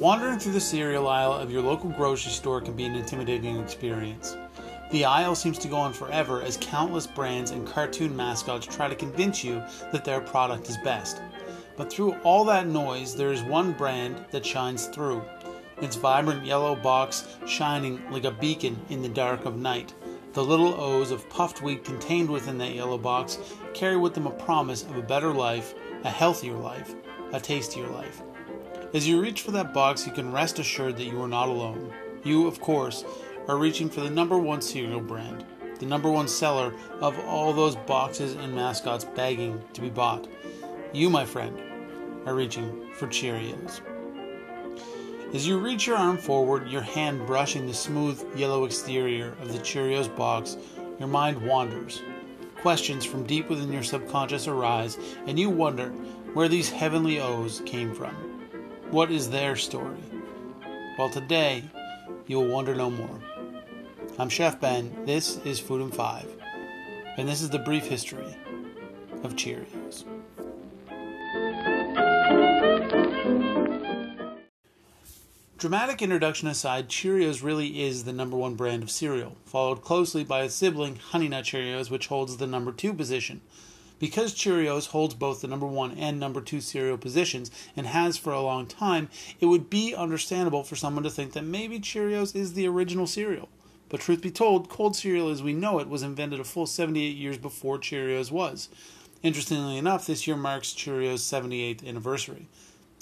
Wandering through the cereal aisle of your local grocery store can be an intimidating experience. The aisle seems to go on forever as countless brands and cartoon mascots try to convince you that their product is best. But through all that noise, there is one brand that shines through, its vibrant yellow box shining like a beacon in the dark of night. The little O's of puffed wheat contained within that yellow box carry with them a promise of a better life, a healthier life, a tastier life. As you reach for that box, you can rest assured that you are not alone. You, of course, are reaching for the number one cereal brand, the number one seller of all those boxes and mascots begging to be bought. You, my friend, are reaching for Cheerios. As you reach your arm forward, your hand brushing the smooth yellow exterior of the Cheerios box, your mind wanders. Questions from deep within your subconscious arise, and you wonder where these heavenly O's came from. What is their story? Well, today, you'll wonder no more. I'm Chef Ben, this is Food in 5, and this is the brief history of Cheerios. Dramatic introduction aside, Cheerios really is the number one brand of cereal, followed closely by its sibling, Honey Nut Cheerios, which holds the number two position. Because Cheerios holds both the number one and number two cereal positions, and has for a long time, it would be understandable for someone to think that maybe Cheerios is the original cereal. But truth be told, cold cereal as we know it was invented a full 78 years before Cheerios was. Interestingly enough, this year marks Cheerios' 78th anniversary.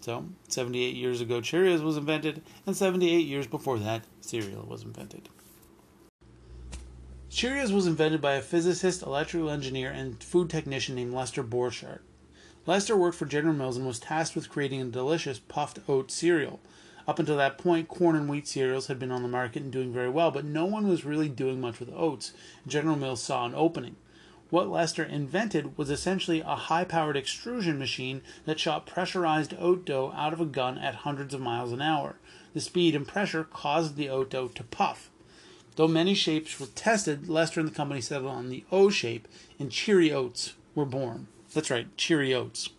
So, 78 years ago Cheerios was invented, and 78 years before that, cereal was invented. Cheerios was invented by a physicist, electrical engineer, and food technician named Lester Borchardt. Lester worked for General Mills and was tasked with creating a delicious puffed oat cereal. Up until that point, corn and wheat cereals had been on the market and doing very well, but no one was really doing much with oats. General Mills saw an opening. What Lester invented was essentially a high-powered extrusion machine that shot pressurized oat dough out of a gun at hundreds of miles an hour. The speed and pressure caused the oat dough to puff. Though many shapes were tested, Lester and the company settled on the O shape, and CheeriOats were born. That's right, CheeriOats.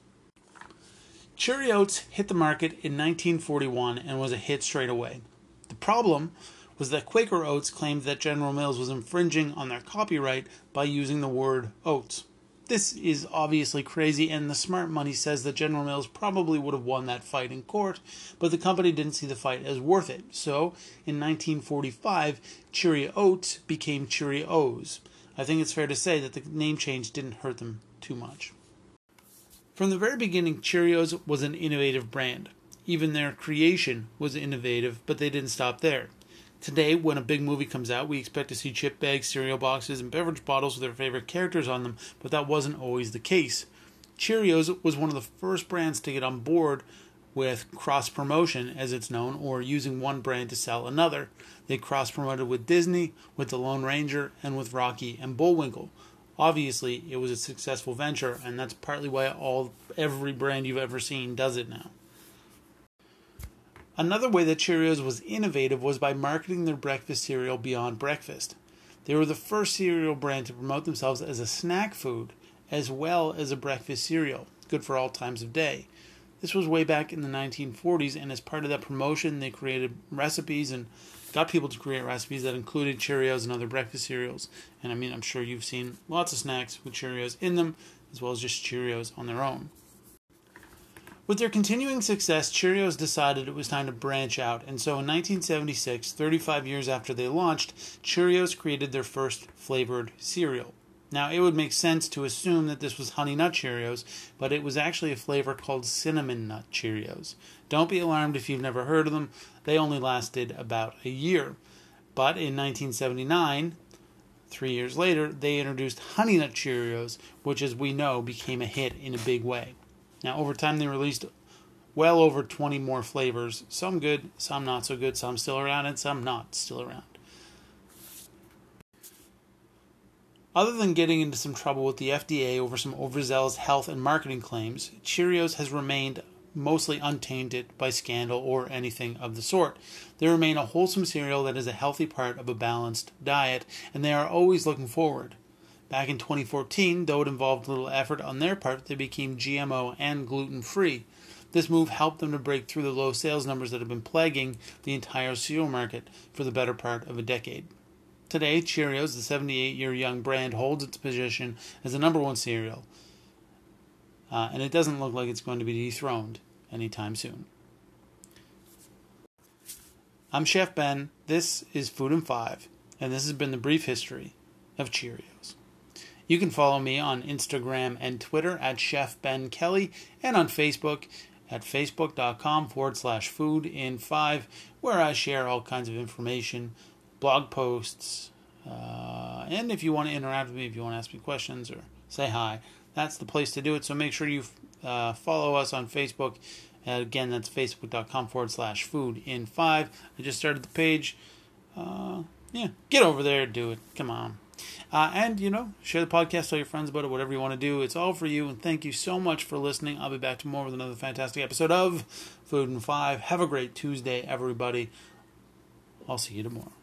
CheeriOats hit the market in 1941 and was a hit straight away. The problem was that Quaker Oats claimed that General Mills was infringing on their copyright by using the word oats. This is obviously crazy, and the smart money says that General Mills probably would have won that fight in court, but the company didn't see the fight as worth it. So, in 1945, CheeriOats became CheeriOs. I think it's fair to say that the name change didn't hurt them too much. From the very beginning, Cheerios was an innovative brand. Even their creation was innovative, but they didn't stop there. Today, when a big movie comes out, we expect to see chip bags, cereal boxes, and beverage bottles with their favorite characters on them, but that wasn't always the case. Cheerios was one of the first brands to get on board with cross-promotion, as it's known, or using one brand to sell another. They cross-promoted with Disney, with The Lone Ranger, and with Rocky and Bullwinkle. Obviously, it was a successful venture, and that's partly why every brand you've ever seen does it now. Another way that Cheerios was innovative was by marketing their breakfast cereal beyond breakfast. They were the first cereal brand to promote themselves as a snack food as well as a breakfast cereal, good for all times of day. This was way back in the 1940s, and as part of that promotion, they created recipes and got people to create recipes that included Cheerios and other breakfast cereals. And I mean, I'm sure you've seen lots of snacks with Cheerios in them, as well as just Cheerios on their own. With their continuing success, Cheerios decided it was time to branch out, and so in 1976, 35 years after they launched, Cheerios created their first flavored cereal. Now, it would make sense to assume that this was Honey Nut Cheerios, but it was actually a flavor called Cinnamon Nut Cheerios. Don't be alarmed if you've never heard of them. They only lasted about a year. But in 1979, 3 years later, they introduced Honey Nut Cheerios, which, as we know, became a hit in a big way. Now, over time, they released well over 20 more flavors, some good, some not so good, some still around, and some not still around. Other than getting into some trouble with the FDA over some overzealous health and marketing claims, Cheerios has remained mostly untainted by scandal or anything of the sort. They remain a wholesome cereal that is a healthy part of a balanced diet, and they are always looking forward. Back in 2014, though it involved little effort on their part, they became GMO and gluten-free. This move helped them to break through the low sales numbers that have been plaguing the entire cereal market for the better part of a decade. Today, Cheerios, the 78-year-young brand, holds its position as the number one cereal, and it doesn't look like it's going to be dethroned anytime soon. I'm Chef Ben, this is Food in 5, and this has been the brief history of Cheerios. You can follow me on Instagram and Twitter at ChefBenKelly and on Facebook at facebook.com/foodin5, where I share all kinds of information, blog posts, and if you want to interact with me, if you want to ask me questions or say hi, that's the place to do it. So make sure you follow us on Facebook. Again, that's facebook.com/foodin5. I just started the page. Get over there, do it. Come on. And, share the podcast, tell your friends about it, whatever you want to do. It's all for you, and thank you so much for listening. I'll be back tomorrow with another fantastic episode of Food in 5. Have a great Tuesday, everybody. I'll see you tomorrow.